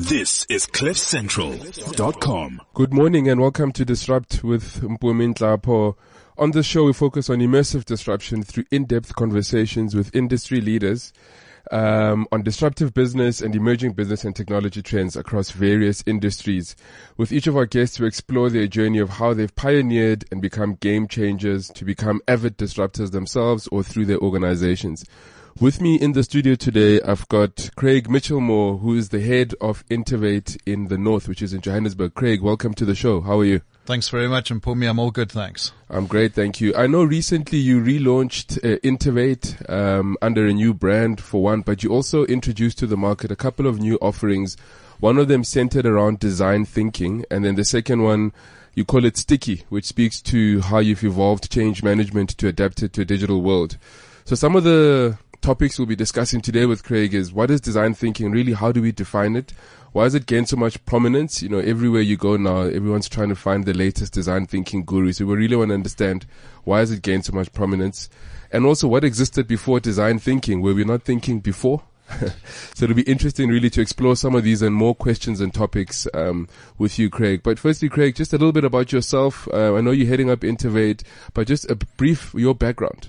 This is CliffCentral.com. Good morning and welcome to Disrupt with Mpumi Nhlapo. On this show, we focus on immersive disruption through in-depth conversations with industry leaders on disruptive business and emerging business and technology trends across various industries. With each of our guests, we explore their journey of how they've pioneered and become game changers to become avid disruptors themselves or through their organizations. With me in the studio today, I've got Craig Mitchell-Moore, who is the head of Intervate in the North, which is in Johannesburg. Craig, welcome to the show. How are you? Thanks very much, Mpumi. I'm all good, thanks. I'm great, thank you. I know recently you relaunched Intervate under a new brand for one, but you also introduced to the market a couple of new offerings. One of them centered around design thinking, and then the second one, you call it Sticky, which speaks to how you've evolved change management to adapt it to a digital world. So some of the topics we'll be discussing today with Craig is, what is design thinking really? How do we define it? Why has it gained so much prominence? You know, everywhere you go now, everyone's trying to find the latest design thinking guru. So we really want to understand, why has it gained so much prominence? And also, what existed before design thinking? Were we not thinking before? So it'll be interesting really to explore some of these and more questions and topics with you, Craig. But firstly, Craig, just a little bit about yourself. I know you're heading up Intervate, but just a brief, your background.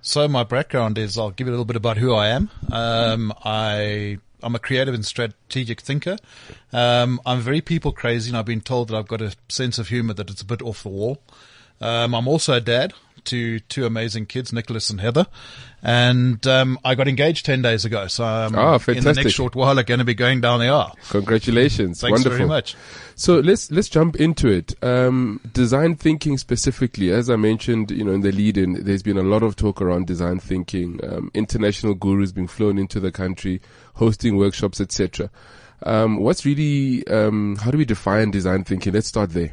So my background is, I'll give you a little bit about who I am. I'm a creative and strategic thinker. I'm very people crazy, and I've been told that I've got a sense of humor that it's a bit off the wall. I'm also a dad to two amazing kids, Nicholas and Heather. And I got engaged 10 days ago, so I'm in the next short while I'm going to be going down the aisle. Congratulations. Thanks Wonderful. Very much. So let's jump into it. Design thinking specifically, as I mentioned, you know, in the lead-in, there's been a lot of talk around design thinking, international gurus being flown into the country, hosting workshops, etc. What's really, how do we define design thinking? Let's start there.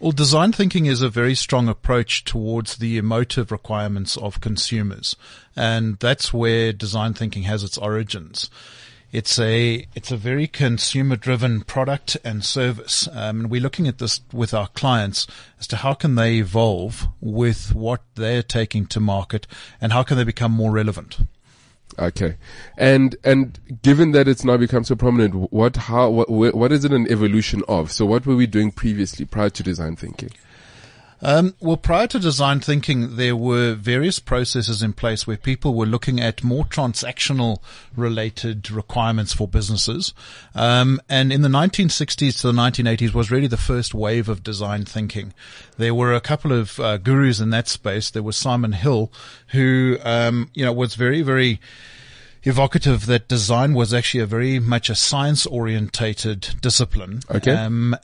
Well, design thinking is a very strong approach towards the emotive requirements of consumers, and that's where design thinking has its origins. It's a very consumer-driven product and service, and we're looking at this with our clients as to how can they evolve with what they're taking to market and how can they become more relevant. Okay. And given that it's now become so prominent, what is it an evolution of? So what were we doing previously prior to design thinking? Well, prior to design thinking, there were various processes in place where people were looking at more transactional related requirements for businesses. And in the 1960s to the 1980s was really the first wave of design thinking. There were a couple of gurus in that space. There was Simon Hill, who, was very, very evocative that design was actually a very much a science-orientated discipline. Okay.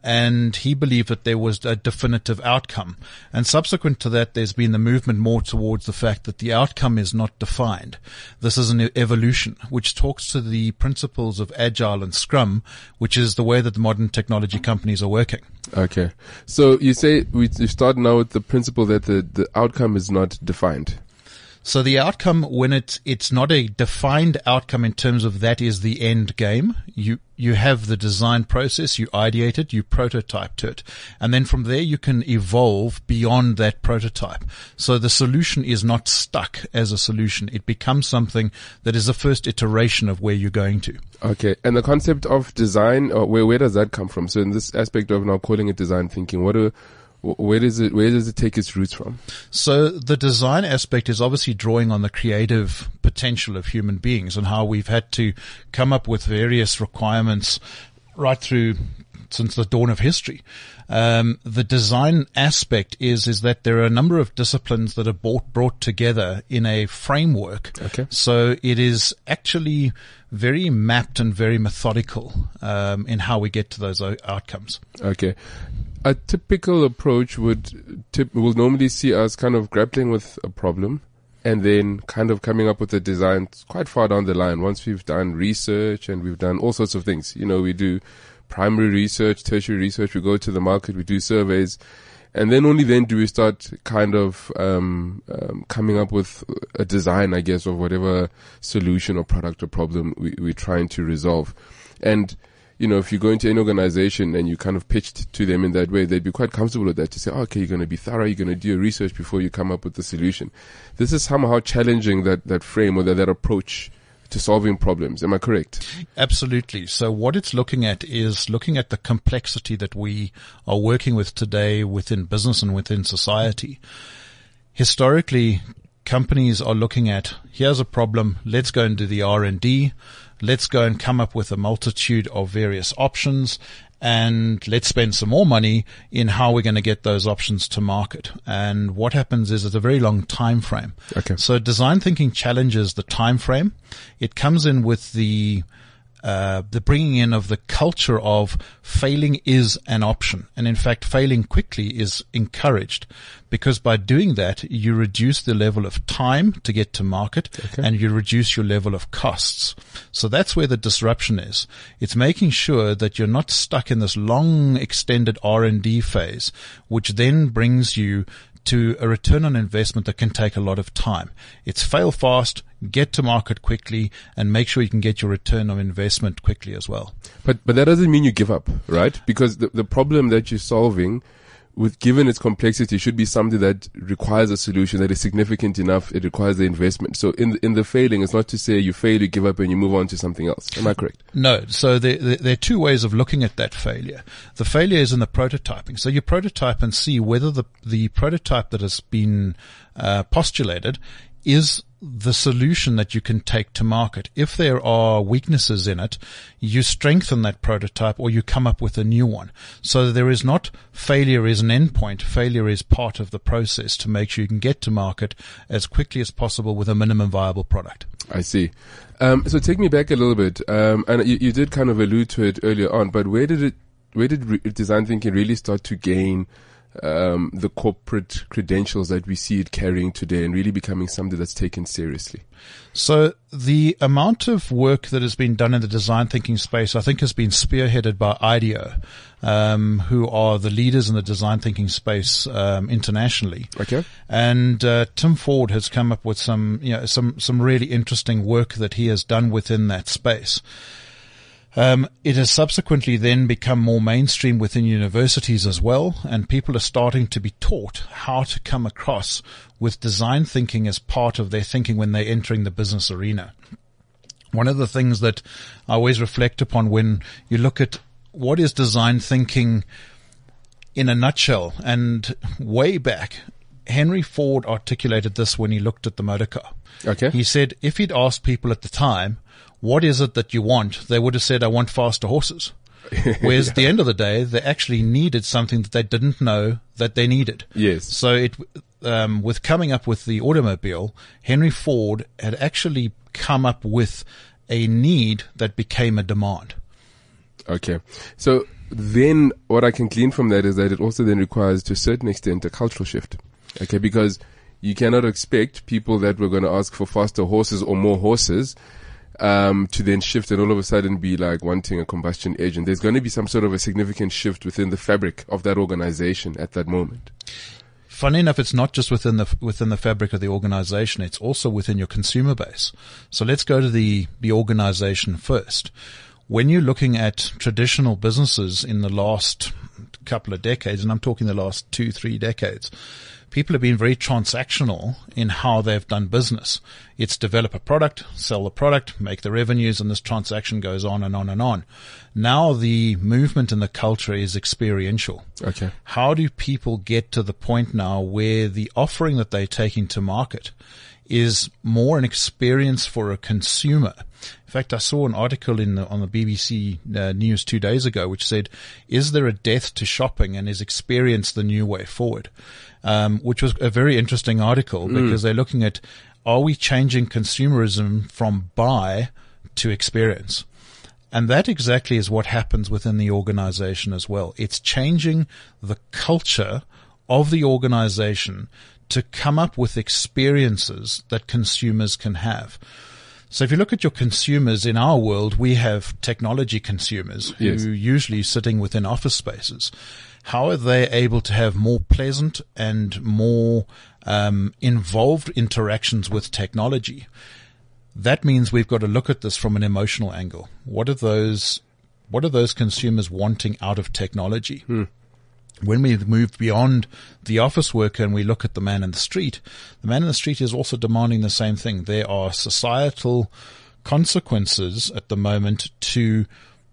And he believed that there was a definitive outcome. And subsequent to that, there's been the movement more towards the fact that the outcome is not defined. This is an evolution, which talks to the principles of Agile and Scrum, which is the way that the modern technology companies are working. Okay. So you say you start now with the principle that the outcome is not defined. So the outcome, when it's not a defined outcome in terms of that is the end game, you have the design process, you ideate it, you prototype to it, and then from there you can evolve beyond that prototype. So the solution is not stuck as a solution. It becomes something that is the first iteration of where you're going to. Okay. And the concept of design, where does that come from? So in this aspect of now calling it design thinking, where does it take its roots from? So the design aspect is obviously drawing on the creative potential of human beings and how we've had to come up with various requirements right through since the dawn of history. The design aspect is that there are a number of disciplines that are brought together in a framework. Okay. So it is actually very mapped and very methodical in how we get to those outcomes. Okay. A typical approach will normally see us kind of grappling with a problem and then kind of coming up with a design quite far down the line. Once we've done research and we've done all sorts of things, you know, we do primary research, tertiary research, we go to the market, we do surveys, and then only then do we start kind of coming up with a design, I guess, of whatever solution or product or problem we're trying to resolve. And you know, if you go into an organization and you kind of pitched to them in that way, they'd be quite comfortable with that to say, okay, you're going to be thorough, you're going to do your research before you come up with the solution. This is somehow challenging that frame or that approach to solving problems. Am I correct? Absolutely. So what it's looking at is looking at the complexity that we are working with today within business and within society. Historically, companies are looking at, here's a problem, let's go and do the R&D, let's go and come up with a multitude of various options, and let's spend some more money in how we're going to get those options to market. And what happens is it's a very long time frame. Okay. So design thinking challenges the time frame. It comes in with the bringing in of the culture of failing is an option. And in fact, failing quickly is encouraged, because by doing that, you reduce the level of time to get to market, and you reduce your level of costs. So that's where the disruption is. It's making sure that you're not stuck in this long extended R&D phase, which then brings you to a return on investment that can take a lot of time. It's fail fast, get to market quickly, and make sure you can get your return on investment quickly as well. But that doesn't mean you give up, right? Because the problem that you're solving, with given its complexity, should be something that requires a solution that is significant enough. It requires the investment. So in the failing, it's not to say you fail, you give up, and you move on to something else. Am I correct? No. So there are two ways of looking at that failure. The failure is in the prototyping. So you prototype and see whether the prototype that has been postulated is the solution that you can take to market. If there are weaknesses in it, you strengthen that prototype or you come up with a new one. So there is not failure is an endpoint. Failure is part of the process to make sure you can get to market as quickly as possible with a minimum viable product. I see. So take me back a little bit. And you did kind of allude to it earlier on, but where did design thinking really start to gain the corporate credentials that we see it carrying today and really becoming something that's taken seriously? So the amount of work that has been done in the design thinking space, I think, has been spearheaded by IDEO, who are the leaders in the design thinking space internationally. Okay. And Tim Ford has come up with some really interesting work that he has done within that space. It has subsequently then become more mainstream within universities as well, and people are starting to be taught how to come across with design thinking as part of their thinking when they're entering the business arena. One of the things that I always reflect upon when you look at what is design thinking in a nutshell, and way back, Henry Ford articulated this when he looked at the motor car. Okay. He said if he'd asked people at the time, what is it that you want? They would have said, I want faster horses. Whereas at the end of the day, they actually needed something that they didn't know that they needed. Yes. So with coming up with the automobile, Henry Ford had actually come up with a need that became a demand. Okay. So then what I can glean from that is that it also then requires, to a certain extent, a cultural shift. Okay, because you cannot expect people that were going to ask for faster horses or more horses to then shift and all of a sudden be like wanting a combustion engine. There's going to be some sort of a significant shift within the fabric of that organization at that moment. Funny enough, it's not just within the fabric of the organization. It's also within your consumer base. So let's go to the organization first. When you're looking at traditional businesses in the last couple of decades, and I'm talking the last 2-3 decades, people have been very transactional in how they've done business. It's develop a product, sell the product, make the revenues, and this transaction goes on and on and on. Now the movement in the culture is experiential. Okay. How do people get to the point now where the offering that they're taking to market is more an experience for a consumer? In fact, I saw an article on the BBC News 2 days ago which said, is there a death to shopping and is experience the new way forward? Which was a very interesting article because they're looking at, are we changing consumerism from buy to experience? And that exactly is what happens within the organization as well. It's changing the culture of the organization to come up with experiences that consumers can have. So if you look at your consumers in our world, we have technology consumers who are usually sitting within office spaces. How are they able to have more pleasant and more involved interactions with technology? That means we've got to look at this from an emotional angle. What are those consumers wanting out of technology? When we move beyond the office worker and we look at the man in the street is also demanding the same thing. There are societal consequences at the moment to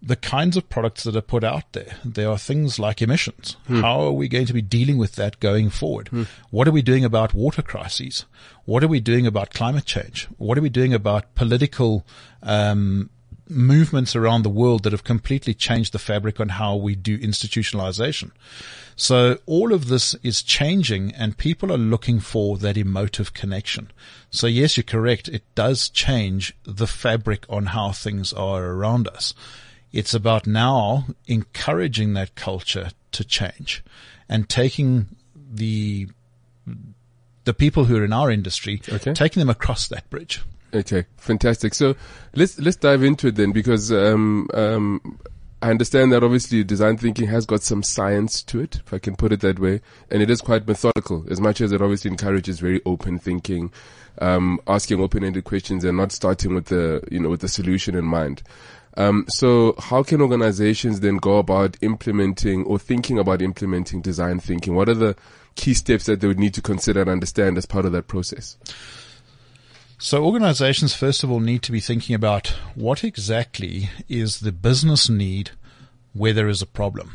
the kinds of products that are put out there. There are things like emissions. How are we going to be dealing with that going forward? What are we doing about water crises? What are we doing about climate change? What are we doing about political movements around the world that have completely changed the fabric on how we do institutionalization? So all of this is changing, and people are looking for that emotive connection. So yes, you're correct. It does change the fabric on how things are around us. It's about now encouraging that culture to change and taking the people who are in our industry, taking them across that bridge. Okay, fantastic. So let's dive into it then, because I understand that obviously design thinking has got some science to it, if I can put it that way, and it is quite methodical, as much as it obviously encourages very open thinking, asking open-ended questions and not starting with the, you know, with the solution in mind. So how can organizations then go about implementing or thinking about implementing design thinking? What are the key steps that they would need to consider and understand as part of that process? So organizations, first of all, need to be thinking about what exactly is the business need where there is a problem.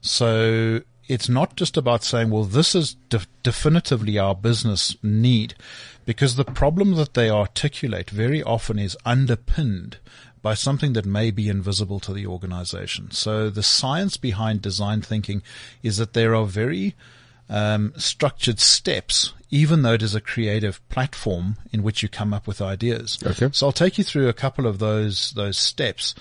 So it's not just about saying, well, this is definitively our business need, because the problem that they articulate very often is underpinned by something that may be invisible to the organization. So the science behind design thinking is that there are very structured steps, even though it is a creative platform in which you come up with ideas. Okay. So I'll take you through a couple of those steps.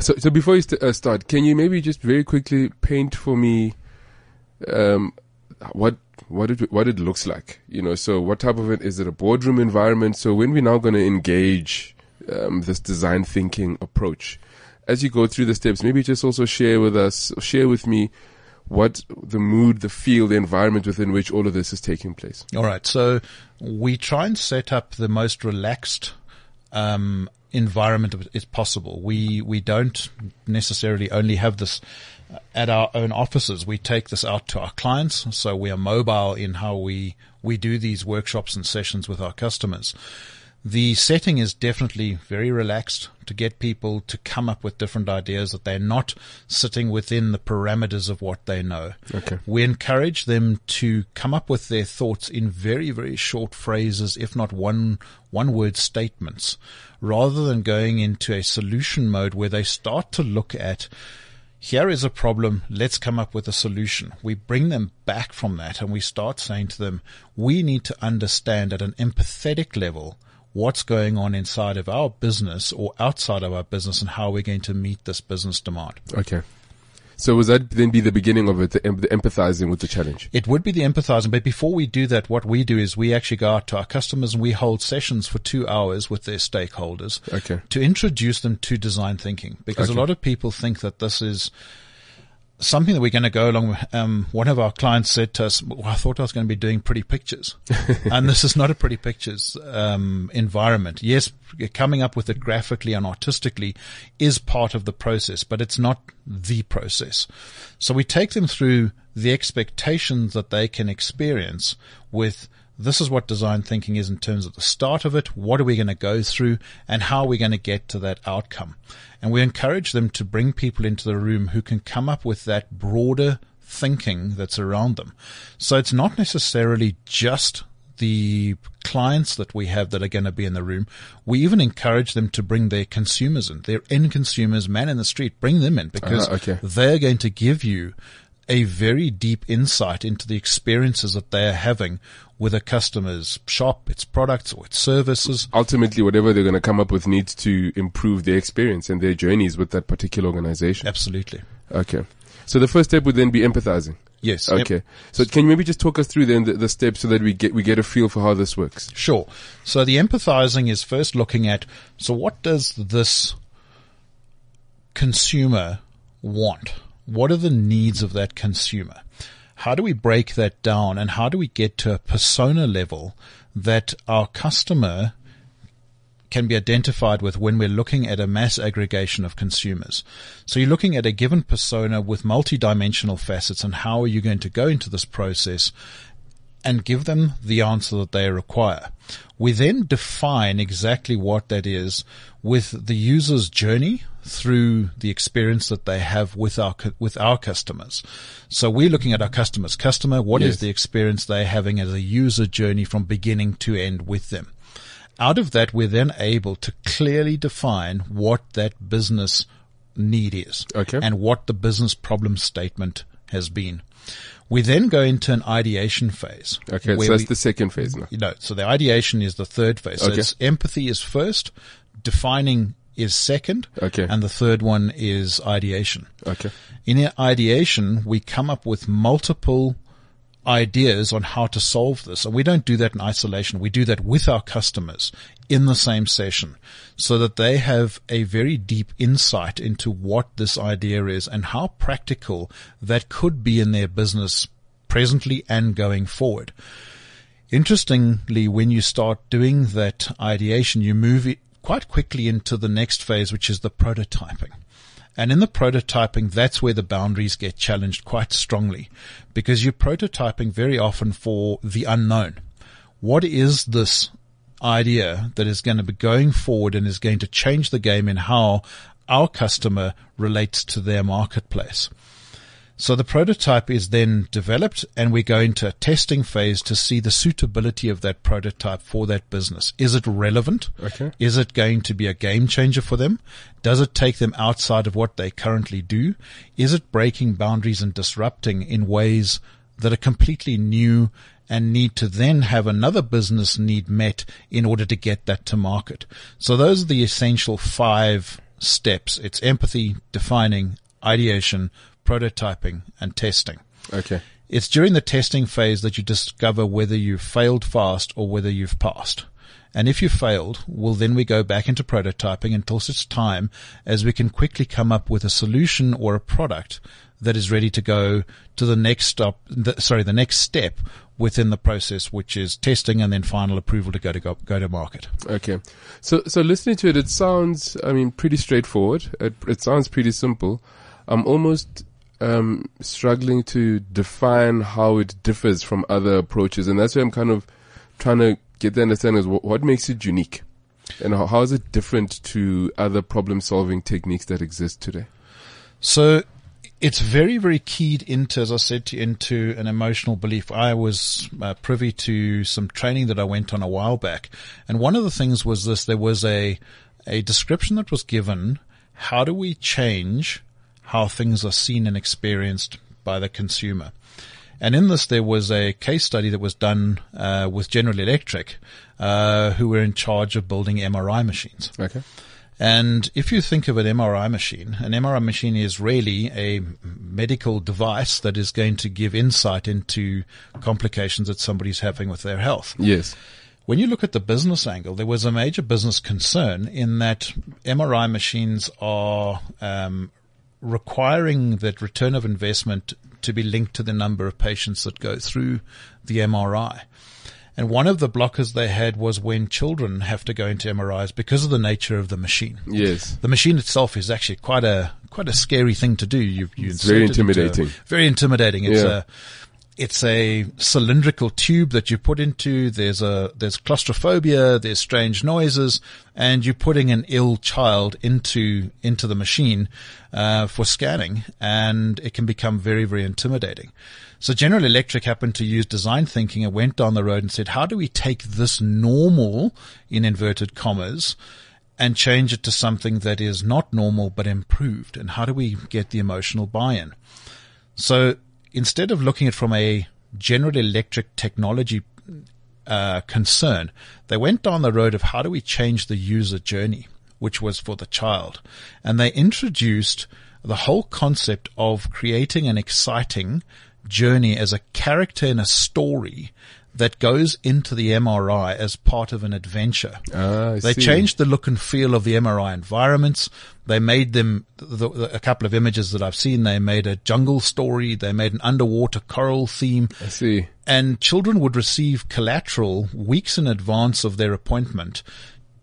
So before you start, can you maybe just very quickly paint for me what it looks like? You know, so what type of it is it? A boardroom environment? So when we're now going to engage this design thinking approach, as you go through the steps, maybe just also share with me. What the mood, the feel, the environment within which all of this is taking place. All right. So we try and set up the most relaxed environment as possible. We don't necessarily only have this at our own offices. We take this out to our clients. So we are mobile in how we do these workshops and sessions with our customers. The setting is definitely very relaxed to get people to come up with different ideas, that they're not sitting within the parameters of what they know. Okay. We encourage them to come up with their thoughts in very, very short phrases, if not one-word statements, rather than going into a solution mode where they start to look at, here is a problem, let's come up with a solution. We bring them back from that and we start saying to them, we need to understand at an empathetic level what's going on inside of our business or outside of our business and how we're going to meet this business demand. Okay. So was that then be the beginning of it, the empathizing with the challenge? It would be the empathizing, but before we do that, what we do is we actually go out to our customers and we hold sessions for 2 hours with their stakeholders to introduce them to design thinking, because a lot of people think that this is something that we're going to go along with. One of our clients said to us, well, I thought I was going to be doing pretty pictures. And this is not a pretty pictures environment. Yes, coming up with it graphically and artistically is part of the process, but it's not the process. So we take them through the expectations that they can experience with, this is what design thinking is in terms of the start of it, what are we going to go through, and how are we going to get to that outcome. And we encourage them to bring people into the room who can come up with that broader thinking that's around them. So it's not necessarily just the clients that we have that are going to be in the room. We even encourage them to bring their consumers in, their end consumers, man in the street, bring them in, because they're going to give you a very deep insight into the experiences that they are having with a customer's shop, its products or its services. Ultimately, whatever they're going to come up with needs to improve their experience and their journeys with that particular organization. Absolutely. Okay. So the first step would then be empathizing. Yes. Okay. So can you maybe just talk us through then the steps so that we get a feel for how this works? Sure. So the empathizing is first looking at, so what does this consumer want? What are the needs of that consumer? How do we break that down, and how do we get to a persona level that our customer can be identified with when we're looking at a mass aggregation of consumers? So you're looking at a given persona with multidimensional facets, and how are you going to go into this process and give them the answer that they require? We then define exactly what that is with the user's journey through the experience that they have with our customers. So we're looking at our customer's customer. What Yes. is the experience they're having as a user journey from beginning to end with them? Out of that, we're then able to clearly define what that business need is okay. and what the business problem statement has been. We then go into an ideation phase. Okay, so that's the second phase now. No, so the ideation is the third phase. So okay. it's empathy is first, defining is second, okay. and the third one is ideation. Okay. In ideation, we come up with multiple ideas on how to solve this. And we don't do that in isolation. We do that with our customers in the same session so that they have a very deep insight into what this idea is and how practical that could be in their business presently and going forward. Interestingly, when you start doing that ideation, you move it quite quickly into the next phase, which is the prototyping. And in the prototyping, that's where the boundaries get challenged quite strongly, because you're prototyping very often for the unknown. What is this idea that is going to be going forward and is going to change the game in how our customer relates to their marketplace? So the prototype is then developed, and we go into a testing phase to see the suitability of that prototype for that business. Is it relevant? Okay. Is it going to be a game changer for them? Does it take them outside of what they currently do? Is it breaking boundaries and disrupting in ways that are completely new and need to then have another business need met in order to get that to market? So those are the essential 5 steps. It's empathy, defining, ideation, prototyping, and testing. Okay. It's during the testing phase that you discover whether you've failed fast or whether you've passed. And if you failed, well, then we go back into prototyping until such time as we can quickly come up with a solution or a product that is ready to go to the next stop. The next step within the process, which is testing and then final approval to go to market. Okay. So listening to it, it sounds, pretty straightforward. It sounds pretty simple. I'm almost struggling to define how it differs from other approaches, and that's why I'm kind of trying to get the understanding is what makes it unique, and how is it different to other problem-solving techniques that exist today. So it's very, very keyed into, as I said, into an emotional belief. I was privy to some training that I went on a while back, and one of the things was this: there was a description that was given. How do we change how things are seen and experienced by the consumer? And in this, there was a case study that was done with General Electric, who were in charge of building MRI machines. Okay. And if you think of an MRI machine is really a medical device that is going to give insight into complications that somebody's having with their health. Yes. When you look at the business angle, there was a major business concern in that MRI machines are requiring that return of investment to be linked to the number of patients that go through the MRI. And one of the blockers they had was when children have to go into MRIs because of the nature of the machine. Yes. The machine itself is actually quite a scary thing to do. It's very intimidating. Very intimidating. It's a cylindrical tube that you put into. There's claustrophobia. There's strange noises, and you're putting an ill child into the machine, for scanning, and it can become very, very intimidating. So General Electric happened to use design thinking and went down the road and said, how do we take this normal, in inverted commas, and change it to something that is not normal, but improved? And how do we get the emotional buy-in? So, instead of looking at it from a General Electric technology concern, they went down the road of how do we change the user journey, which was for the child. And they introduced the whole concept of creating an exciting journey as a character in a story that goes into the MRI as part of an adventure. They changed the look and feel of the MRI environments. They made them a couple of images that I've seen. They made a jungle story. They made an underwater coral theme. I see. And children would receive collateral weeks in advance of their appointment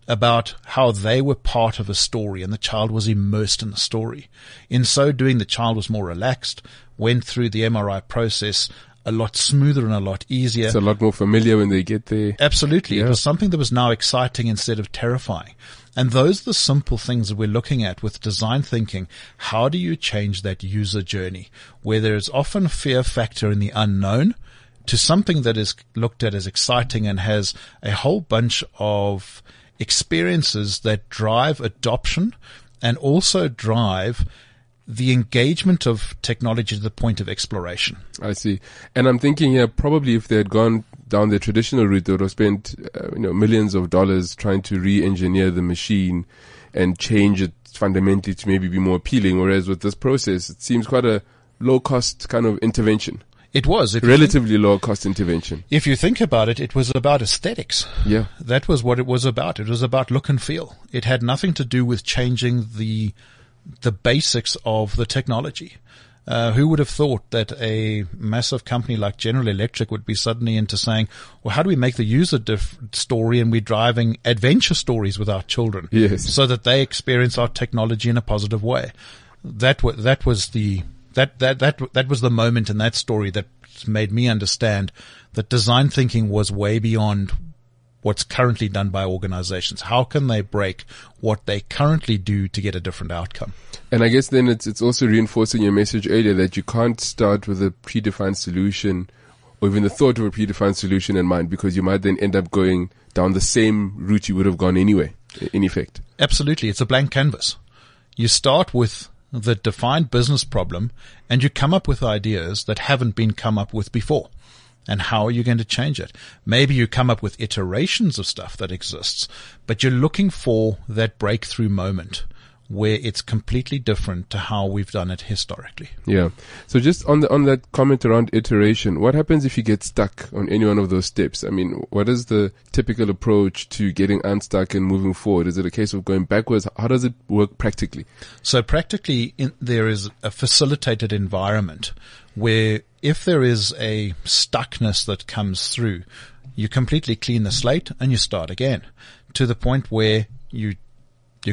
about how they were part of a story, and the child was immersed in the story. In so doing, the child was more relaxed, went through the MRI process a lot smoother and a lot easier. It's a lot more familiar when they get there. Absolutely. Yeah. It was something that was now exciting instead of terrifying. And those are the simple things that we're looking at with design thinking. How do you change that user journey where there is often fear factor in the unknown to something that is looked at as exciting and has a whole bunch of experiences that drive adoption and also drive the engagement of technology to the point of exploration. I see. And I'm thinking here, probably if they had gone down the traditional route, they would have spent millions of dollars trying to re-engineer the machine and change it fundamentally to maybe be more appealing. Whereas with this process, it seems quite a low-cost kind of intervention. It was. Relatively low-cost intervention. If you think about it, it was about aesthetics. Yeah. That was what it was about. It was about look and feel. It had nothing to do with changing the basics of the technology. Who would have thought that a massive company like General Electric would be suddenly into saying, well, how do we make the user story and we're driving adventure stories with our children? Yes. So that they experience our technology in a positive way. That was the moment in that story that made me understand that design thinking was way beyond what's currently done by organizations. How can they break what they currently do to get a different outcome? And I guess then it's also reinforcing your message earlier that you can't start with a predefined solution or even the thought of a predefined solution in mind, because you might then end up going down the same route you would have gone anyway, in effect. Absolutely. It's a blank canvas. You start with the defined business problem and you come up with ideas that haven't been come up with before. And how are you going to change it? Maybe you come up with iterations of stuff that exists, but you're looking for that breakthrough moment where it's completely different to how we've done it historically. Yeah. So just on that comment around iteration, what happens if you get stuck on any one of those steps? I mean, what is the typical approach to getting unstuck and moving forward? Is it a case of going backwards? How does it work practically? So practically, there is a facilitated environment where if there is a stuckness that comes through, you completely clean the slate and you start again to the point where you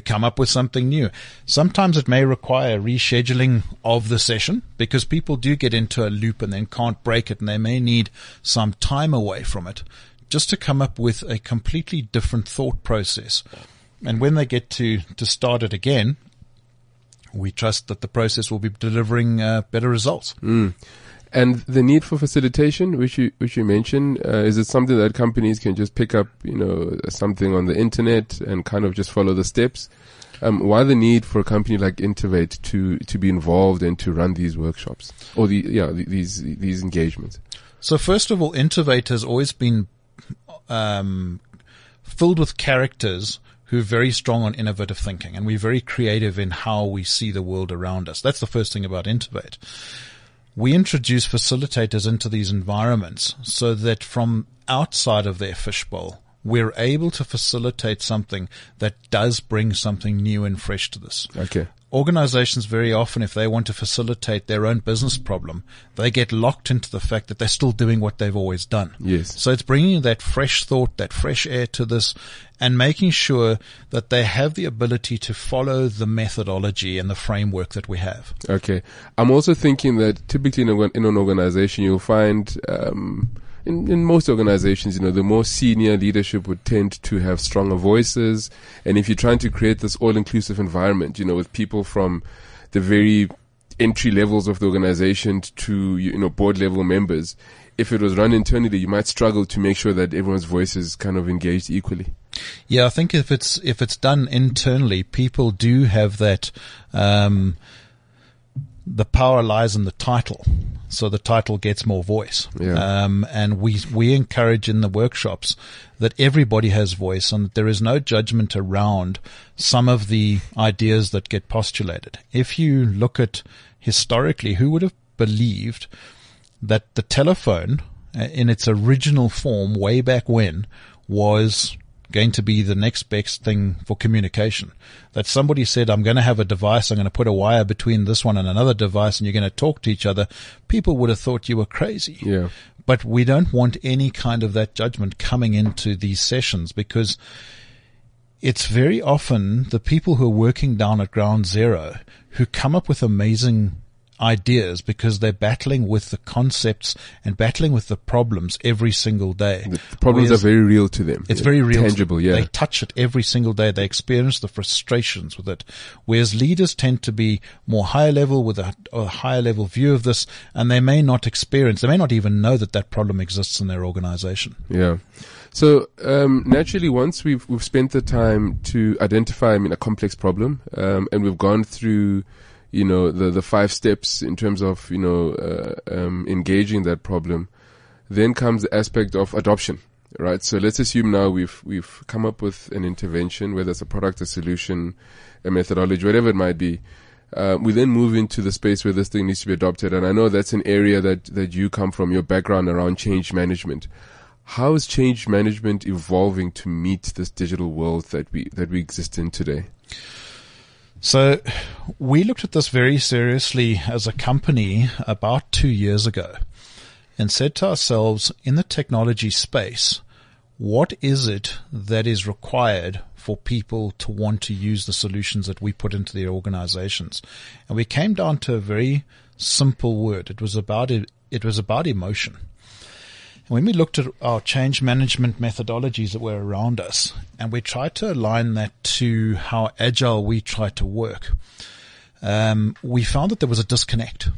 come up with something new. Sometimes it may require rescheduling of the session because people do get into a loop and then can't break it, and they may need some time away from it just to come up with a completely different thought process. And when they get to start it again, we trust that the process will be delivering better results. Mm. And the need for facilitation, which you mentioned, is it something that companies can just pick up, something on the internet and kind of just follow the steps? Why the need for a company like Intervate to be involved and to run these workshops or these engagements? So first of all, Intervate has always been filled with characters who are very strong on innovative thinking, and we're very creative in how we see the world around us. That's the first thing about Intervate. We introduce facilitators into these environments so that from outside of their fishbowl, we're able to facilitate something that does bring something new and fresh to this. Okay. Organizations very often, if they want to facilitate their own business problem, they get locked into the fact that they're still doing what they've always done. Yes. So it's bringing that fresh thought, that fresh air to this, and making sure that they have the ability to follow the methodology and the framework that we have. Okay. I'm also thinking that typically in an organization, you'll find, in most organizations, the more senior leadership would tend to have stronger voices. And if you're trying to create this all-inclusive environment, with people from the very entry levels of the organization to, board level members, if it was run internally, you might struggle to make sure that everyone's voice is kind of engaged equally. Yeah, I think if it's done internally, people do have that, the power lies in the title. So the title gets more voice. Yeah. And we encourage in the workshops that everybody has voice and that there is no judgment around some of the ideas that get postulated. If you look at historically, who would have believed that the telephone in its original form way back when was going to be the next best thing for communication? That somebody said, I'm going to have a device, I'm going to put a wire between this one and another device, and you're going to talk to each other. People would have thought you were crazy. Yeah. But we don't want any kind of that judgment coming into these sessions, because it's very often the people who are working down at ground zero who come up with amazing ideas because they're battling with the concepts and battling with the problems every single day. The problems are very real to them. It's very real. Tangible, yeah. They touch it every single day. They experience the frustrations with it. Whereas leaders tend to be more higher level with a higher level view of this, and they may not experience, they may not even know that that problem exists in their organization. Yeah. So, naturally, once we've spent the time to identify, I mean, a complex problem, and we've gone through, you know, the five steps in terms of, you know, engaging that problem, then comes the aspect of adoption, right? So let's assume now we've come up with an intervention, whether it's a product, a solution, a methodology, whatever it might be. We then move into the space where this thing needs to be adopted. And I know that's an area that you come from, your background around change management. How is change management evolving to meet this digital world that we exist in today? So we looked at this very seriously as a company about 2 years ago and said to ourselves, in the technology space, what is it that is required for people to want to use the solutions that we put into their organizations? And we came down to a very simple word. It was about emotion. When we looked at our change management methodologies that were around us, and we tried to align that to how agile we try to work, we found that there was a disconnect.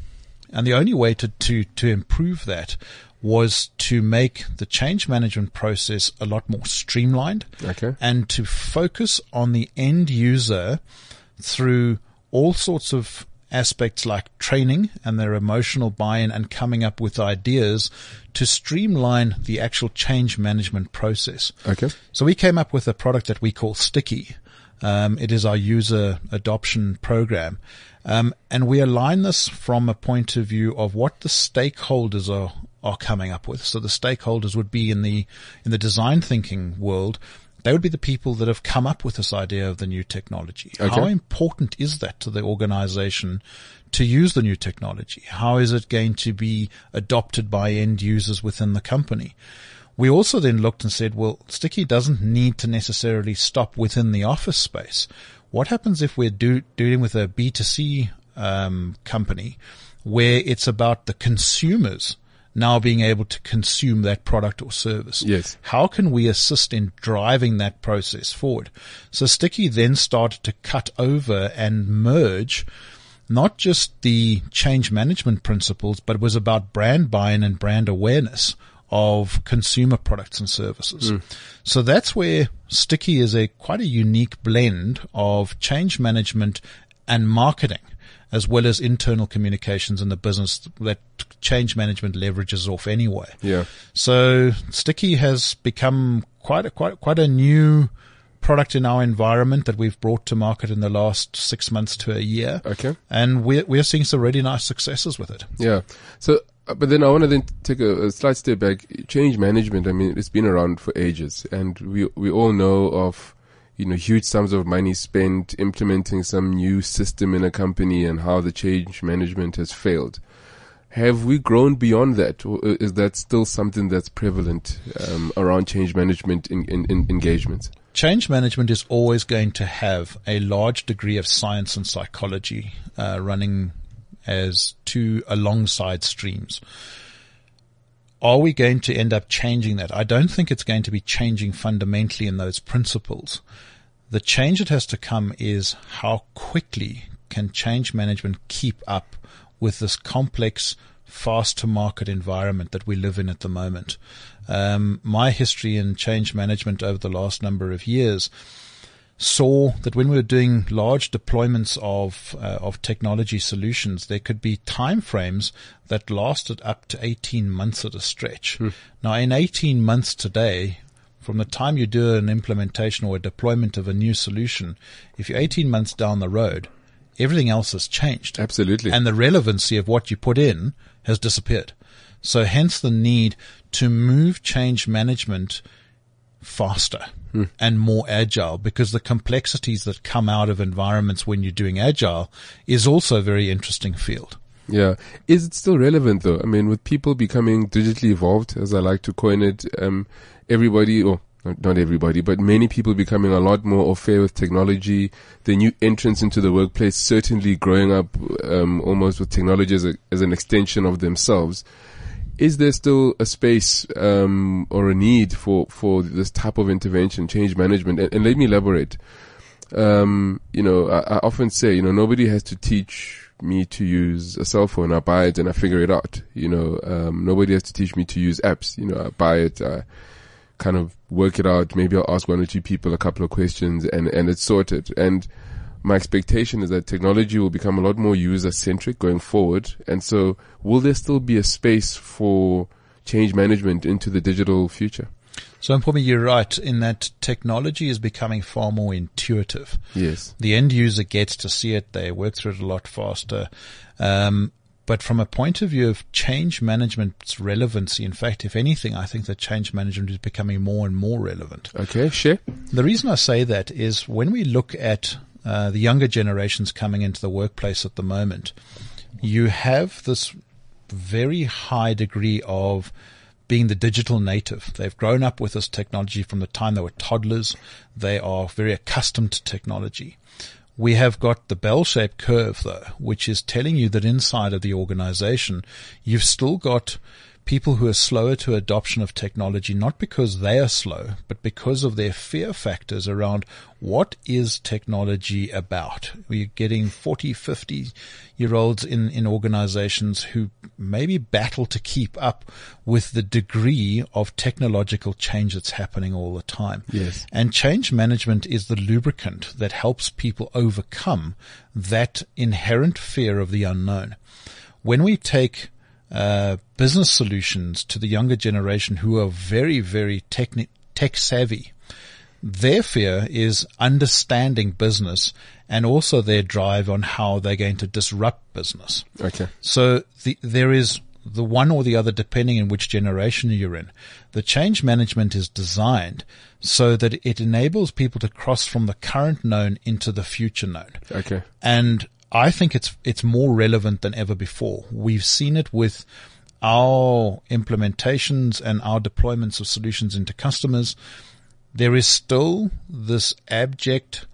And the only way to improve that was to make the change management process a lot more streamlined, okay, and to focus on the end user through all sorts of aspects like training and their emotional buy-in and coming up with ideas to streamline the actual change management process. Okay. So we came up with a product that we call Sticky. It is our user adoption program. And we align this from a point of view of what the stakeholders are coming up with. So the stakeholders would be in the design thinking world. They would be the people that have come up with this idea of the new technology. Okay. How important is that to the organization to use the new technology? How is it going to be adopted by end users within the company? We also then looked and said, well, Sticky doesn't need to necessarily stop within the office space. What happens if we're dealing with a B2C company where it's about the consumers now being able to consume that product or service? Yes. How can we assist in driving that process forward? So Sticky then started to cut over and merge not just the change management principles, but it was about brand buy-in and brand awareness of consumer products and services. Mm. So that's where Sticky is quite a unique blend of change management and marketing, as well as internal communications in the business that change management leverages off anyway. Yeah. So Sticky has become quite a new product in our environment that we've brought to market in the last 6 months to a year. Okay. And we're seeing some really nice successes with it. Yeah. So, but then I want to then take a slight step back. Change management, I mean, it's been around for ages, and we all know of, you know, huge sums of money spent implementing some new system in a company and how the change management has failed. Have we grown beyond that, or is that still something that's prevalent around change management in engagements? Change management is always going to have a large degree of science and psychology running as two alongside streams. Are we going to end up changing that? I don't think it's going to be changing fundamentally in those principles. The change that has to come is how quickly can change management keep up with this complex, fast-to-market environment that we live in at the moment. My history in change management over the last number of years saw that when we were doing large deployments of technology solutions, there could be timeframes that lasted up to 18 months at a stretch. Mm. Now, in 18 months today, from the time you do an implementation or a deployment of a new solution, if you're 18 months down the road, everything else has changed. Absolutely. And the relevancy of what you put in has disappeared. So hence the need to move change management faster and more agile, because the complexities that come out of environments when you're doing agile is also a very interesting field. Yeah. Is it still relevant though? I mean, with people becoming digitally evolved, as I like to coin it, everybody, or not everybody, but many people becoming a lot more au fait with technology. The new entrants into the workplace certainly growing up almost with technology as an extension of themselves. Is there still a space or a need for this type of intervention, change management? And let me elaborate. I often say, nobody has to teach me to use a cell phone. I buy it and I figure it out. Nobody has to teach me to use apps. I buy it, I kind of work it out. Maybe I'll ask one or two people a couple of questions and it's sorted. And my expectation is that technology will become a lot more user-centric going forward. And so will there still be a space for change management into the digital future? So, Mpumi, you're right in that technology is becoming far more intuitive. Yes. The end user gets to see it. They work through it a lot faster. But from a point of view of change management's relevancy, in fact, if anything, I think that change management is becoming more and more relevant. Okay, sure. The reason I say that is when we look at the younger generations coming into the workplace at the moment, you have this very high degree of being the digital native. They've grown up with this technology from the time they were toddlers. They are very accustomed to technology. We have got the bell-shaped curve, though, which is telling you that inside of the organization, you've still got people who are slower to adoption of technology, not because they are slow, but because of their fear factors around what is technology about. We're getting 40, 50-year-olds in organizations who maybe battle to keep up with the degree of technological change that's happening all the time. Yes. And change management is the lubricant that helps people overcome that inherent fear of the unknown. When we take business solutions to the younger generation who are very, very tech savvy, their fear is understanding business and also their drive on how they're going to disrupt business. Okay. So there is the one or the other depending on which generation you're in. The change management is designed so that it enables people to cross from the current known into the future known. Okay. And I think it's more relevant than ever before. We've seen it with our implementations and our deployments of solutions into customers. There is still this abject,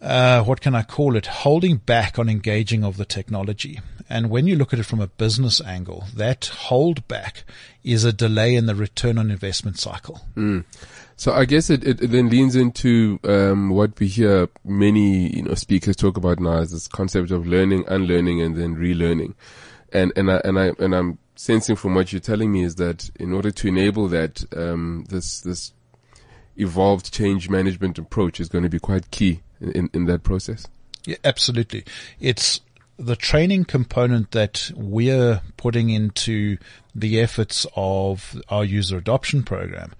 what can I call it, holding back on engaging of the technology. And when you look at it from a business angle, that hold back is a delay in the return on investment cycle. Mm. So I guess it then leans into what we hear many speakers talk about now is this concept of learning, unlearning, and then relearning. And I'm sensing from what you're telling me is that in order to enable that, this evolved change management approach is going to be quite key in that process. Yeah, absolutely. It's the training component that we're putting into the efforts of our user adoption program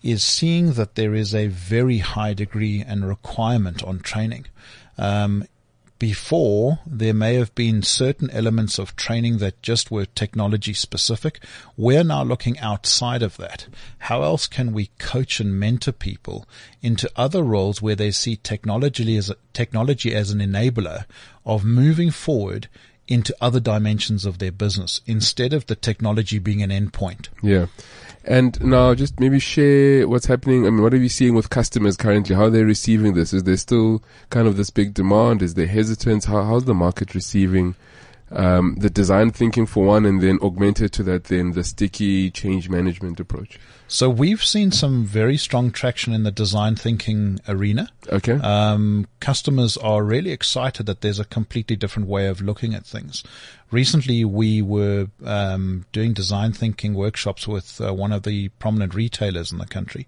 is seeing that there is a very high degree and requirement on training. Before, there may have been certain elements of training that just were technology specific. We're now looking outside of that. How else can we coach and mentor people into other roles where they see technology as an enabler of moving forward into other dimensions of their business instead of the technology being an endpoint? Yeah. And now just maybe share what's happening. I mean, what are you seeing with customers currently? How are they receiving this? Is there still kind of this big demand? Is there hesitance? How's the market receiving the design thinking for one, and then augmented to that then the sticky change management approach? So we've seen some very strong traction in the design thinking arena. Okay. Customers are really excited that there's a completely different way of looking at things. Recently, we were doing design thinking workshops with one of the prominent retailers in the country,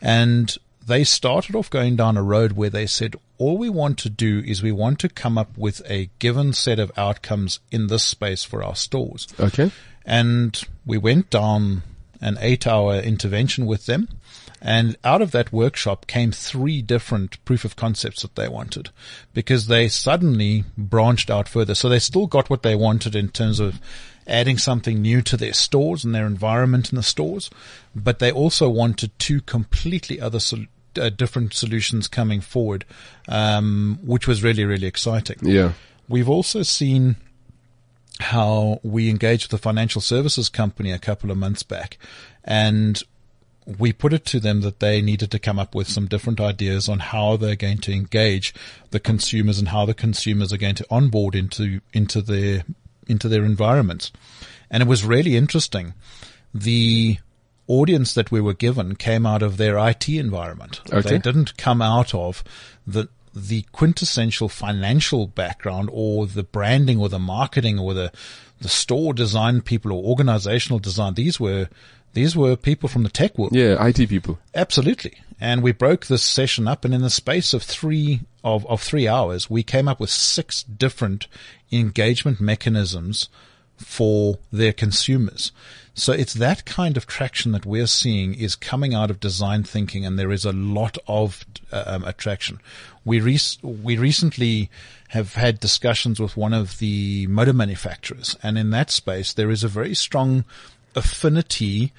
and they started off going down a road where they said, all we want to do is we want to come up with a given set of outcomes in this space for our stores. Okay. And we went down an 8-hour intervention with them. And out of that workshop came 3 different proof of concepts that they wanted, because they suddenly branched out further. So they still got what they wanted in terms of adding something new to their stores and their environment in the stores, but they also wanted 2 completely other different solutions coming forward, which was really, really exciting. Yeah. We've also seen how we engaged with a financial services company a couple of months back, and we put it to them that they needed to come up with some different ideas on how they're going to engage the consumers and how the consumers are going to onboard into their environments. And it was really interesting. The audience that we were given came out of their IT environment. Okay. They didn't come out of the quintessential financial background or the branding or the marketing or the store design people or organizational design. These were people from the tech world. Yeah, IT people. Absolutely. And we broke this session up, and in the space of three hours, we came up with 6 different engagement mechanisms for their consumers. So it's that kind of traction that we're seeing is coming out of design thinking, and there is a lot of attraction. We recently have had discussions with one of the motor manufacturers, and in that space, there is a very strong affinity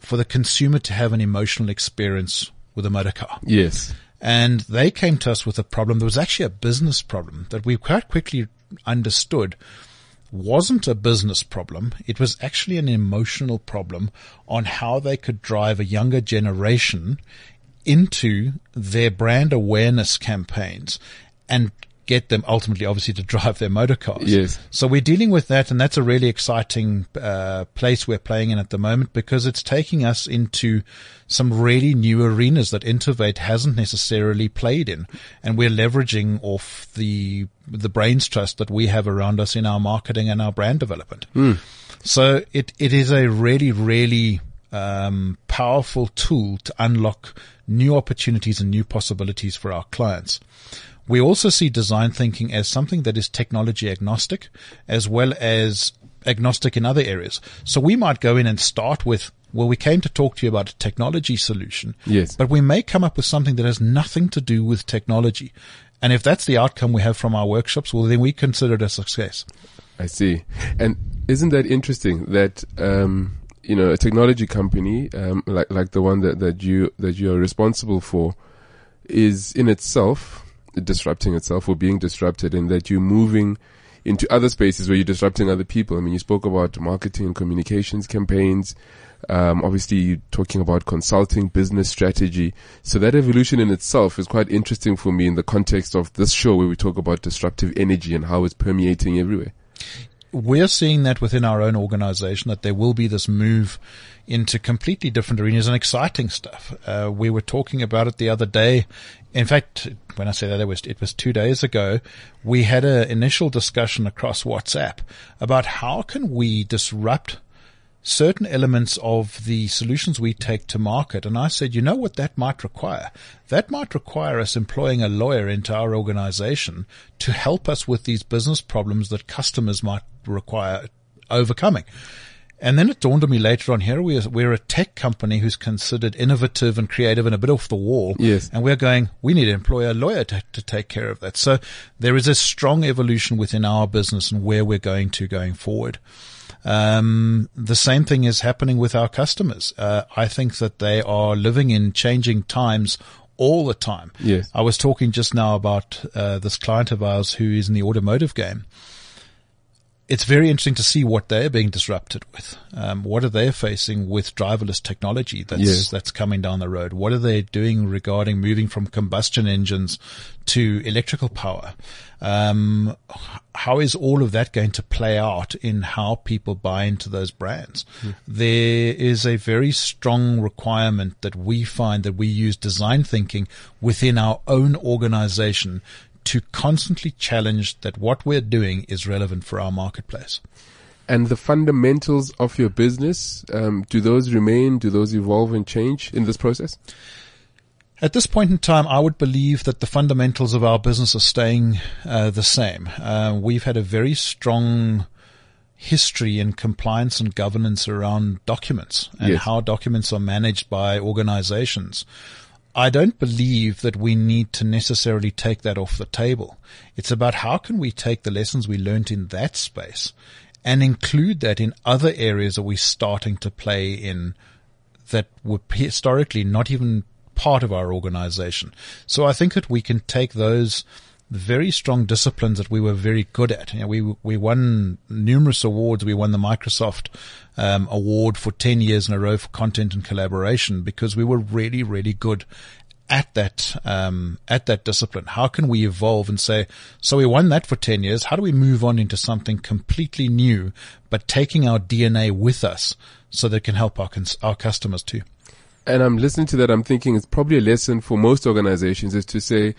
for the consumer to have an emotional experience with a motor car. Yes. And they came to us with a problem. There was actually a business problem that we quite quickly understood wasn't a business problem. It was actually an emotional problem on how they could drive a younger generation into their brand awareness campaigns and get them ultimately, obviously, to drive their motor cars. Yes. So we're dealing with that, and that's a really exciting place we're playing in at the moment, because it's taking us into some really new arenas that Intervate hasn't necessarily played in, and we're leveraging off the brains trust that we have around us in our marketing and our brand development. Mm. So it is a really, really powerful tool to unlock new opportunities and new possibilities for our clients. We also see design thinking as something that is technology agnostic, as well as agnostic in other areas. So we might go in and start with, well, we came to talk to you about a technology solution, yes, but we may come up with something that has nothing to do with technology. And if that's the outcome we have from our workshops, well, then we consider it a success. I see. And isn't that interesting that, a technology company, like the one that you are responsible for, is in itself disrupting itself or being disrupted, in that you're moving into other spaces where you're disrupting other people. I mean, you spoke about marketing and communications campaigns. Obviously, you're talking about consulting, business strategy. So that evolution in itself is quite interesting for me in the context of this show, where we talk about disruptive energy and how it's permeating everywhere. We're seeing that within our own organization, that there will be this move into completely different arenas and exciting stuff. We were talking about it the other day. In fact, when I say that, it was 2 days ago. We had an initial discussion across WhatsApp about how can we disrupt certain elements of the solutions we take to market. And I said, you know what that might require? That might require us employing a lawyer into our organization to help us with these business problems that customers might require overcoming. And then it dawned on me later on, here we're a tech company who's considered innovative and creative and a bit off the wall. Yes. And we're going, we need to employ a lawyer to take care of that. So there is a strong evolution within our business and where we're going forward. The same thing is happening with our customers. I think that they are living in changing times all the time. Yes. I was talking just now about this client of ours who is in the automotive game. It's very interesting to see what they're being disrupted with. What are they facing with driverless technology that's coming down the road? What are they doing regarding moving from combustion engines to electrical power? How is all of that going to play out in how people buy into those brands? Mm. There is a very strong requirement that we find that we use design thinking within our own organization to constantly challenge that what we're doing is relevant for our marketplace. And the fundamentals of your business, do those remain? Do those evolve and change in this process? At this point in time, I would believe that the fundamentals of our business are staying the same. We've had a very strong history in compliance and governance around documents and how documents are managed by organizations. I don't believe that we need to necessarily take that off the table. It's about how can we take the lessons we learned in that space and include that in other areas that we're starting to play in that were historically not even part of our organization. So I think that we can take those very strong disciplines that we were very good at. You know, we won numerous awards. We won the Microsoft award for 10 years in a row for content and collaboration because we were really, really good at that discipline. How can we evolve and say, so we won that for 10 years. How do we move on into something completely new, but taking our DNA with us so that it can help our customers too? And I'm listening to that. I'm thinking it's probably a lesson for most organizations is to say,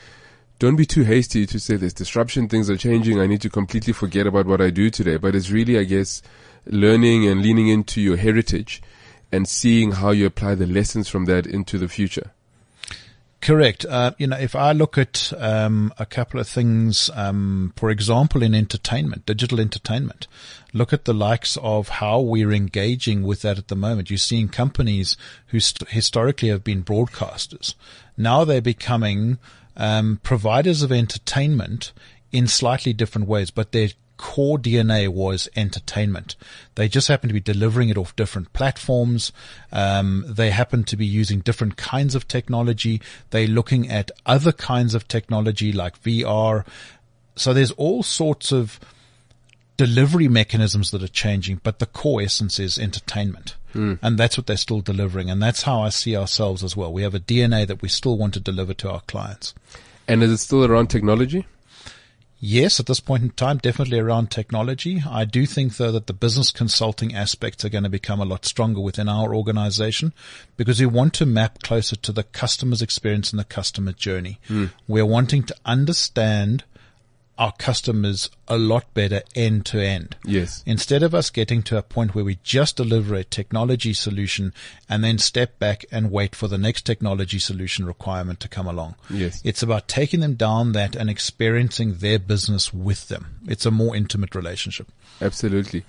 don't be too hasty to say there's disruption, things are changing, I need to completely forget about what I do today. But it's really, I guess, learning and leaning into your heritage and seeing how you apply the lessons from that into the future. Correct. You know, if I look at a couple of things, for example, in entertainment, digital entertainment, look at the likes of how we're engaging with that at the moment. You're seeing companies who historically have been broadcasters. Now they're becoming providers of entertainment in slightly different ways, but their core DNA was entertainment. They just happen to be delivering it off different platforms. They happen to be using different kinds of technology. They're looking at other kinds of technology like VR. So there's all sorts of delivery mechanisms that are changing, but the core essence is entertainment. And that's what they're still delivering. And that's how I see ourselves as well. We have a DNA that we still want to deliver to our clients. And is it still around technology? Yes, at this point in time, definitely around technology. I do think, though, that the business consulting aspects are going to become a lot stronger within our organization because we want to map closer to the customer's experience and the customer journey. We're wanting to understand our customers a lot better end to end. Yes. Instead of us getting to a point where we just deliver a technology solution and then step back and wait for the next technology solution requirement to come along. Yes. It's about taking them down that and experiencing their business with them. It's a more intimate relationship. Absolutely.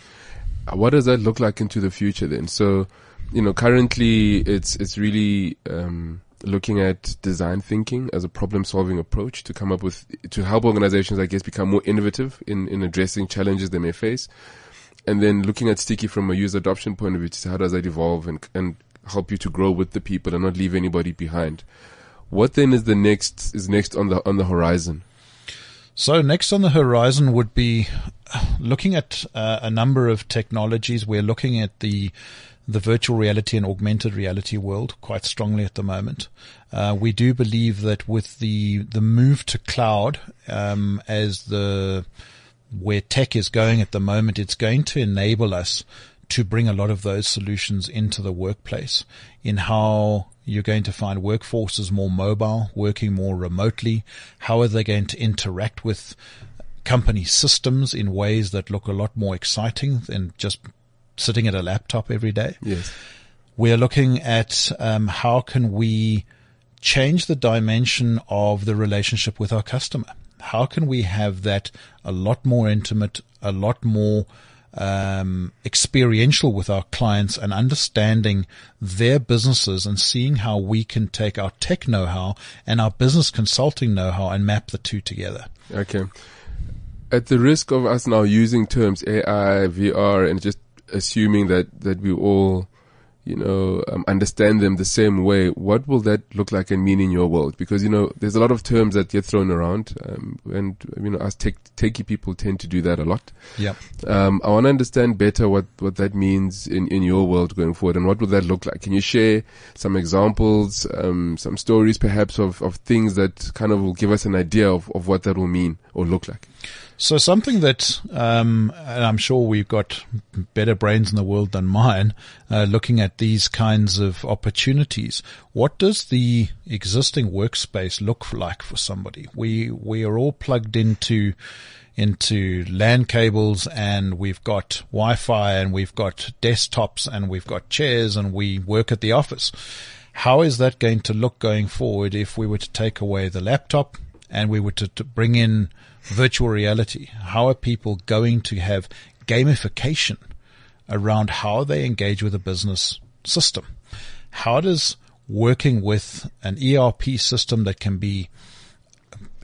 What does that look like into the future then? So, you know, currently it's really, looking at design thinking as a problem-solving approach to come up with, to help organizations, I guess, become more innovative in addressing challenges they may face. And then looking at Sticky from a user adoption point of view to say, how does that evolve and help you to grow with the people and not leave anybody behind? What then is next on the horizon? So next on the horizon would be looking at a number of technologies. We're looking at the virtual reality and augmented reality world quite strongly at the moment. We do believe that with the move to cloud, as where tech is going at the moment, it's going to enable us to bring a lot of those solutions into the workplace in how you're going to find workforces more mobile, working more remotely. How are they going to interact with company systems in ways that look a lot more exciting than just sitting at a laptop every day? Yes. We are looking at how can we change the dimension of the relationship with our customer? How can we have that a lot more intimate, a lot more experiential with our clients and understanding their businesses and seeing how we can take our tech know-how and our business consulting know-how and map the two together? Okay. At the risk of us now using terms AI, VR, and just assuming that we all, you know, understand them the same way, what will that look like and mean in your world? Because, you know, there's a lot of terms that get thrown around, and, you know, us techie people tend to do that a lot. Yeah. I want to understand better what that means in your world going forward, and what will that look like? Can you share some examples, some stories perhaps of things that kind of will give us an idea of what that will mean or look like? So something that, and I'm sure we've got better brains in the world than mine, looking at these kinds of opportunities. What does the existing workspace look like for somebody? We are all plugged into LAN cables, and we've got Wi-Fi, and we've got desktops, and we've got chairs, and we work at the office. How is that going to look going forward if we were to take away the laptop and we were to bring in virtual reality? How are people going to have gamification around how they engage with a business system? How does working with an ERP system that can be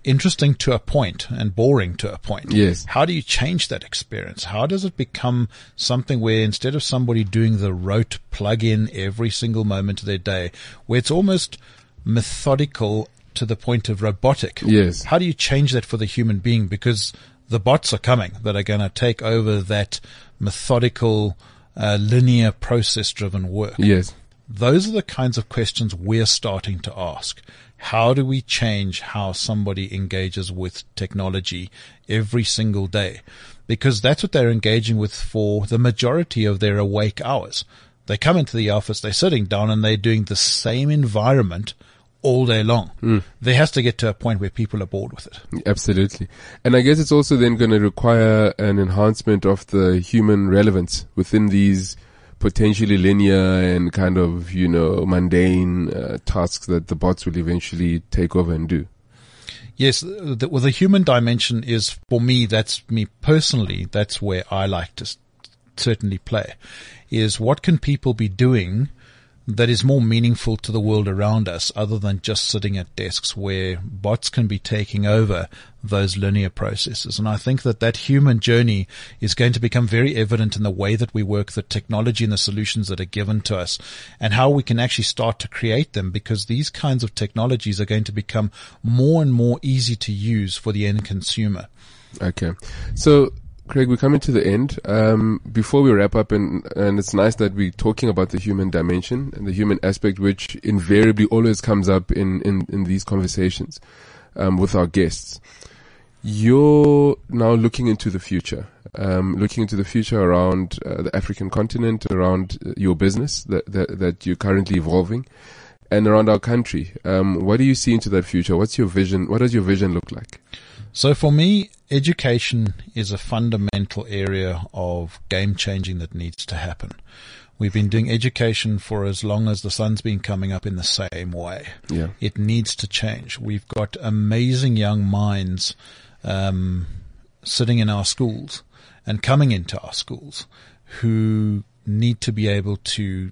interesting to a point and boring to a point? Yes. How do you change that experience? How does it become something where instead of somebody doing the rote plug in every single moment of their day, where it's almost methodical to the point of robotic. Yes. How do you change that for the human being? Because the bots are coming that are going to take over that methodical, linear, process-driven work. Yes. Those are the kinds of questions we're starting to ask. How do we change how somebody engages with technology every single day? Because that's what they're engaging with for the majority of their awake hours. They come into the office, they're sitting down, and they're doing the same environment all day long. Mm. There has to get to a point where people are bored with it. Absolutely. And I guess it's also then going to require an enhancement of the human relevance within these potentially linear and kind of, you know, mundane tasks that the bots will eventually take over and do. Yes, the human dimension is, for me, that's me personally, that's where I like to certainly play, is what can people be doing that is more meaningful to the world around us other than just sitting at desks, where bots can be taking over those linear processes. And I think that that human journey is going to become very evident in the way that we work, the technology and the solutions that are given to us, and how we can actually start to create them, because these kinds of technologies are going to become more and more easy to use for the end consumer. Okay. So, Craig, we're coming to the end. Before we wrap up, and it's nice that we're talking about the human dimension and the human aspect, which invariably always comes up in these conversations with our guests. You're now looking into the future, around the African continent, around your business that you're currently evolving, and around our country. What do you see into that future? What's your vision? What does your vision look like? So for me, education is a fundamental area of game changing that needs to happen. We've been doing education for as long as the sun's been coming up in the same way. Yeah. It needs to change. We've got amazing young minds sitting in our schools and coming into our schools who need to be able to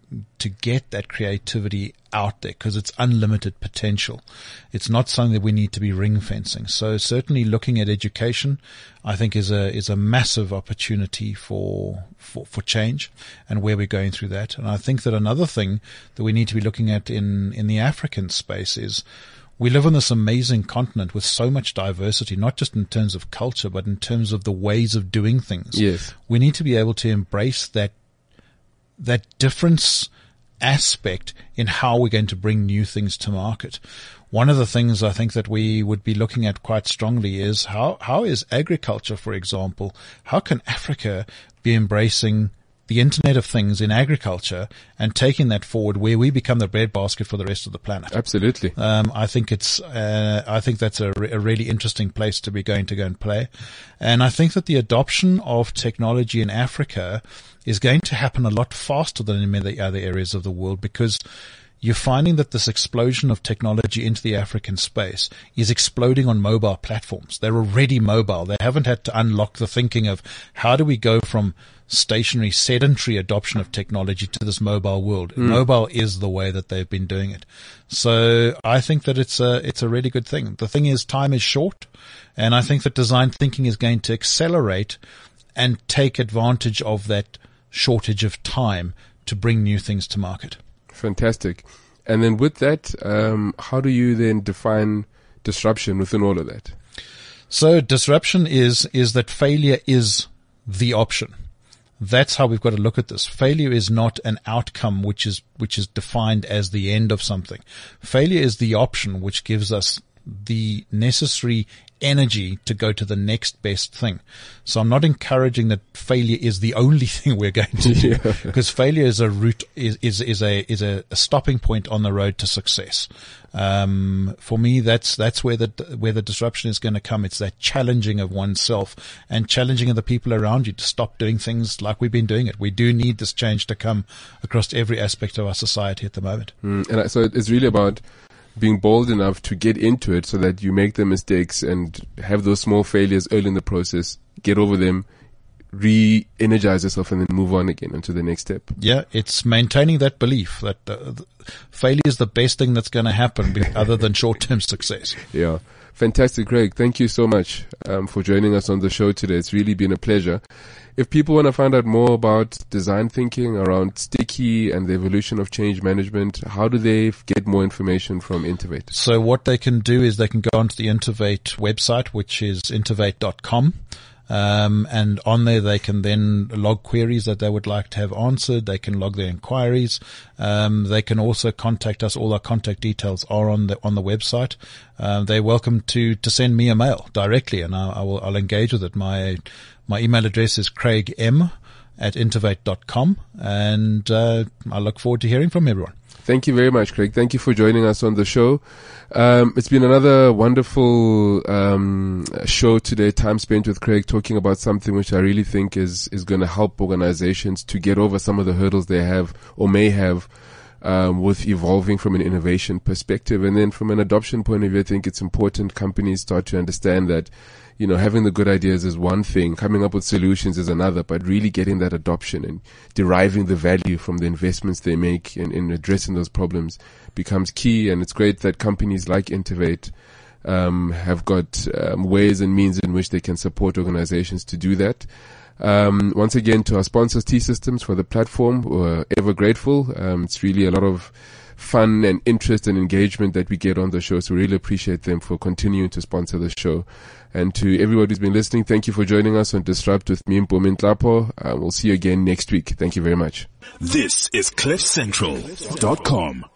get that creativity out there, because it's unlimited potential. It's not something that we need to be ring fencing. So certainly looking at education, I think is a massive opportunity for change and where we're going through that. And I think that another thing that we need to be looking at in the African space is, we live on this amazing continent with so much diversity, not just in terms of culture, but in terms of the ways of doing things. Yes. We need to be able to embrace that difference aspect in how we're going to bring new things to market. One of the things I think that we would be looking at quite strongly is how is agriculture, for example, how can Africa be embracing the Internet of Things in agriculture and taking that forward, where we become the breadbasket for the rest of the planet? Absolutely. I think that's a really interesting place to be going to go and play. And I think that the adoption of technology in Africa is going to happen a lot faster than in many other areas of the world, because you're finding that this explosion of technology into the African space is exploding on mobile platforms. They're already mobile. They haven't had to unlock the thinking of how do we go from stationary, sedentary adoption of technology to this mobile world. Mm. Mobile is the way that they've been doing it. So I think that it's a really good thing. The thing is, time is short, and I think that design thinking is going to accelerate and take advantage of that shortage of time to bring new things to market. Fantastic. And then with that, how do you then define disruption within all of that? So disruption is that failure is the option. That's how we've got to look at this. Failure is not an outcome which is defined as the end of something. Failure is the option which gives us the necessary energy to go to the next best thing. So I'm not encouraging that failure is the only thing we're going to do, because failure is a route, is a stopping point on the road to success. For me, that's where the disruption is going to come. It's that challenging of oneself and challenging of the people around you to stop doing things like we've been doing it. We do need this change to come across every aspect of our society at the moment. Mm, and so it's really about being bold enough to get into it, so that you make the mistakes and have those small failures early in the process, get over them, re-energize yourself, and then move on again into the next step. Yeah, it's maintaining that belief that failure is the best thing that's going to happen other than short-term success. Yeah. Fantastic, Craig. Thank you so much for joining us on the show today. It's really been a pleasure. If people want to find out more about design thinking around Sticky and the evolution of change management, how do they get more information from Intervate? So what they can do is they can go onto the Intervate website, which is Intervate.com. And on there, they can then log queries that they would like to have answered. They can log their inquiries. They can also contact us. All our contact details are on the website. They're welcome to send me a mail directly, and I'll engage with it. My email address is craigm@intervate.com, and I look forward to hearing from everyone. Thank you very much, Craig. Thank you for joining us on the show. It's been another wonderful show today, time spent with Craig talking about something which I really think is going to help organizations to get over some of the hurdles they have or may have with evolving from an innovation perspective. And then from an adoption point of view, I think it's important companies start to understand that, you know, having the good ideas is one thing, coming up with solutions is another, but really getting that adoption and deriving the value from the investments they make in addressing those problems becomes key. And it's great that companies like Intervate have got ways and means in which they can support organizations to do that. Once again, to our sponsors, T-Systems, for the platform, we're ever grateful. It's really a lot of fun and interest and engagement that we get on the show. So we really appreciate them for continuing to sponsor the show. And to everyone who's been listening, thank you for joining us on Disrupt with me, Mpumi Nhlapo. We'll see you again next week. Thank you very much. This is CliffCentral.com.